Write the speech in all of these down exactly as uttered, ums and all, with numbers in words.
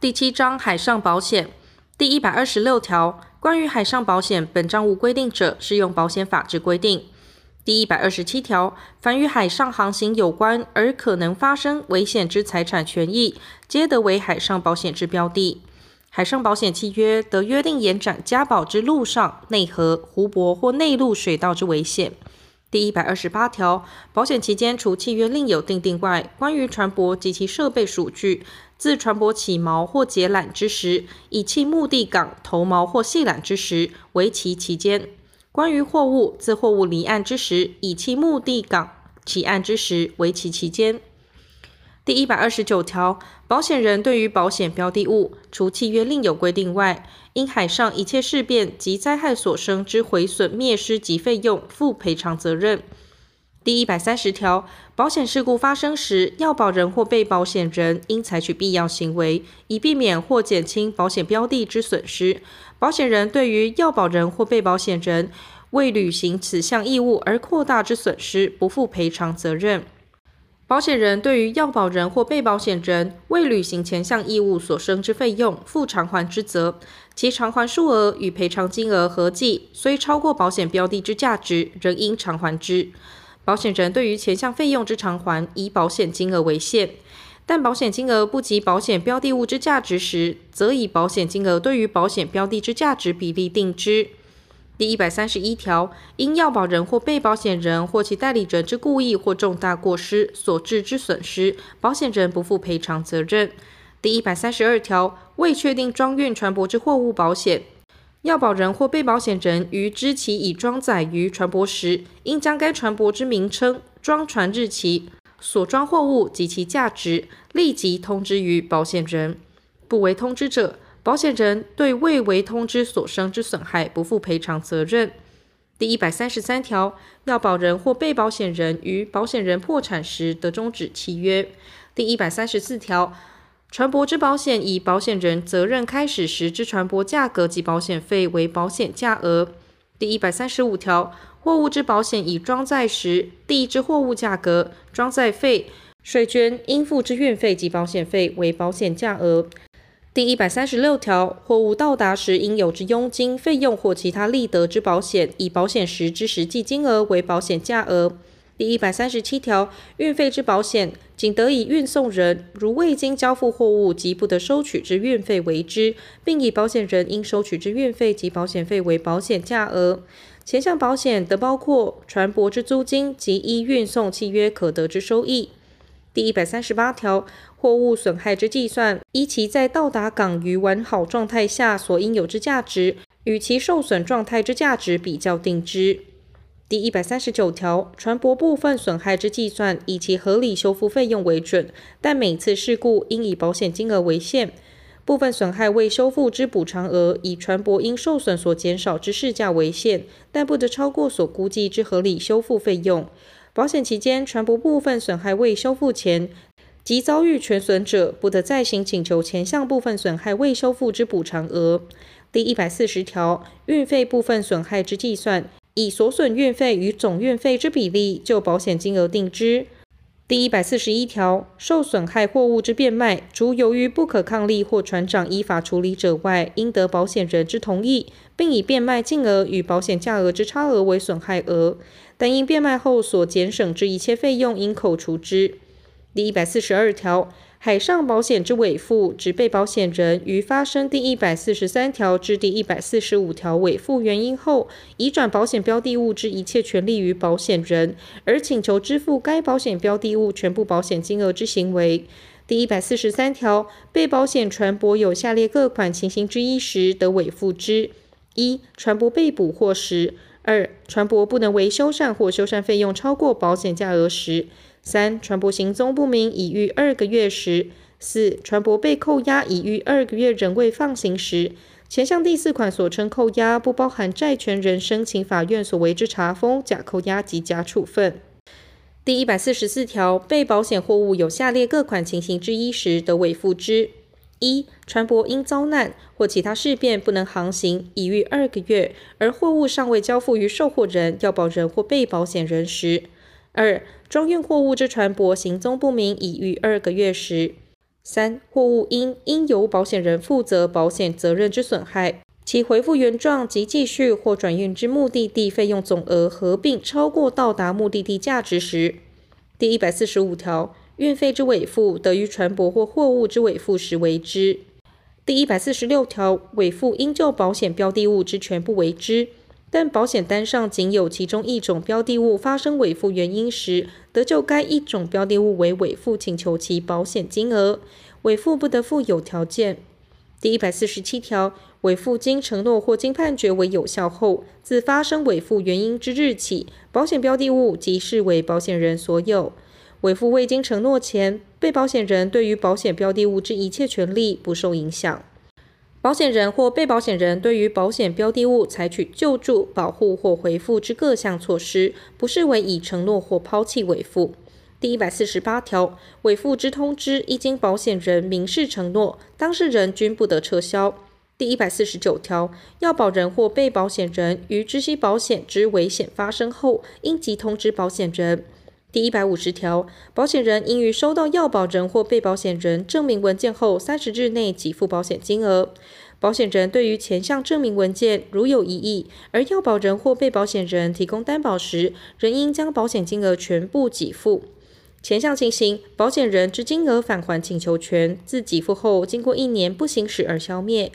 第七章海上保险第一百二十六条，关于海上保险，本章无规定者，适用保险法之规定。第一百二十七条，凡与海上航行有关而可能发生危险之财产权益，皆得为海上保险之标的。海上保险契约得约定延展加保之陆上、内河、湖泊或内陆水道之危险。第一百二十八条，保险期间除契约另有订定外，关于船舶及其设备属具，自船舶起锚或解缆之时，以其目的港投锚或系缆之时为其期间；关于货物，自货物离岸之时，以其目的港起岸之时为其期间。第一百二十九条，保险人对于保险标的物，除契约另有规定外，因海上一切事变及灾害所生之毁损、灭失及费用，负赔偿责任。第一百三十条，保险事故发生时，要保人或被保险人应采取必要行为，以避免或减轻保险标的之损失。保险人对于要保人或被保险人为履行此项义务而扩大之损失，不负赔偿责任。保险人对于要保人或被保险人未履行前项义务所生之费用，负偿还之责，其偿还数额与赔偿金额合计虽超过保险标的之价值，仍应偿还之。保险人对于前项费用之偿还，以保险金额为限，但保险金额不及保险标的物之价值时，则以保险金额对于保险标的之价值比例定之。第一百三十一条，因要保人或被保险人或其代理人之故意或重大过失所致之损失，保险人不负赔偿责任。第一百三十二条，未确定装运船舶之货物保险，要保人或被保险人于知其已装载于船舶时，应将该船舶之名称、装船日期、所装货物及其价值，立即通知于保险人。不为通知者，保险人对未为通知所生之损害，不负赔偿责任。第一百三十三条，要保人或被保险人于保险人破产时，得终止契约。第一百三十四条，船舶之保险以保险人责任开始时之船舶价格及保险费为保险价额。第一百三十五条，货物之保险以装载时第一之货物价格、装载费、税捐应付之运费及保险费为保险价额。第一百三十六条，货物到达时应有之佣金、费用或其他利得之保险，以保险时之实际金额为保险价额。第一百三十七条，运费之保险，仅得以运送人如未经交付货物及不得收取之运费为之，并以保险人应收取之运费及保险费为保险价额。前项保险得包括船舶之租金及依运送契约可得之收益。第一百三十八条，货物损害之计算，依其在到达港于完好状态下所应有之价值，与其受损状态之价值比较定之。第一百三十九条，船舶部分损害之计算，以其合理修复费用为准，但每次事故应以保险金额为限。部分损害未修复之补偿额，以船舶因受损所减少之市价为限，但不得超过所估计之合理修复费用。保险期间，船舶部分损害未修复前，即遭遇全损者，不得再行请求前项部分损害未修复之补偿额。第一百四十条，运费部分损害之计算，以所损运费与总运费之比例就保险金额定之。第一百四十一条，受损害货物之变卖，除由于不可抗力或船长依法处理者外，应得保险人之同意，并以变卖金额与保险价额之差额为损害额。但因变卖后所减省之一切费用，应扣除之。第一百四十二条，海上保险之委付，指被保险人于发生第一百四十三条至第一百四十五条委付原因后，移转保险标的物之一切权利于保险人，而请求支付该保险标的物全部保险金额之行为。第一百四十三条，被保险船舶有下列各款情形之一时，得委付之：一、船舶被捕获时；二、船舶不能为修缮或修缮费用超过保险价额时；三、船舶行踪不明已逾二个月时；四、船舶被扣押已逾二个月仍未放行时。前项第四款所称扣押，不包含债权人申请法院所为之查封、假扣押及假处分。第一百四十四条，被保险货物有下列各款情形之一时，得委付之：一、船舶因遭难或其他事变不能航行已逾二个月，而货物尚未交付于受货人、要保人或被保险人时；二、装运货物之船舶行踪不明已逾二个月时；三、货物应应由保险人负责保险责任之损害，其回复原状及继续或转运之目的地费用总额合并超过到达目的地价值时。第一百四十五条，运费之委付得于船舶或货物之委付时为之。第一百四十六条，委付应就保险标的物之全部为之，但保险单上仅有其中一种标的物发生委付原因时，得就该一种标的物为委付请求其保险金额，委付不得附有条件。第一百四十七条，委付经承诺或经判决为有效后，自发生委付原因之日起，保险标的物即视为保险人所有。委付未经承诺前，被保险人对于保险标的物之一切权利不受影响。保险人或被保险人对于保险标的物采取救助、保护或回复之各项措施，不视为已承诺或抛弃委付。第一百四十八条，委付之通知一经保险人明示承诺，当事人均不得撤销。第一百四十九条，要保人或被保险人于知悉保险之危险发生后，应即通知保险人。第一百五十条，保险人应于收到要保人或被保险人证明文件后三十日内给付保险金额。保险人对于前项证明文件如有异议，而要保人或被保险人提供担保时，仍应将保险金额全部给付。前项情形，保险人之金额返还请求权自给付后经过一年不行使而消灭。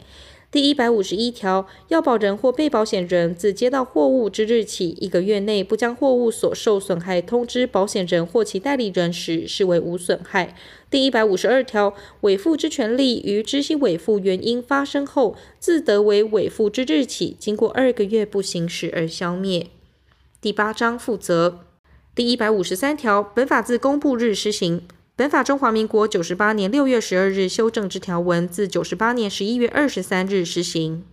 第一百五十一条，要保人或被保险人自接到货物之日起一个月内不将货物所受损害通知保险人或其代理人时，视为无损害。第一百五十二条，委付之权利于知悉委付原因发生后，自得为委付之日起经过二个月不行使而消灭。第八章负责。第一百五十三条，本法自公布日施行。本法中华民国九十八年六月十二日修正之条文自九十八年十一月二十三日施行。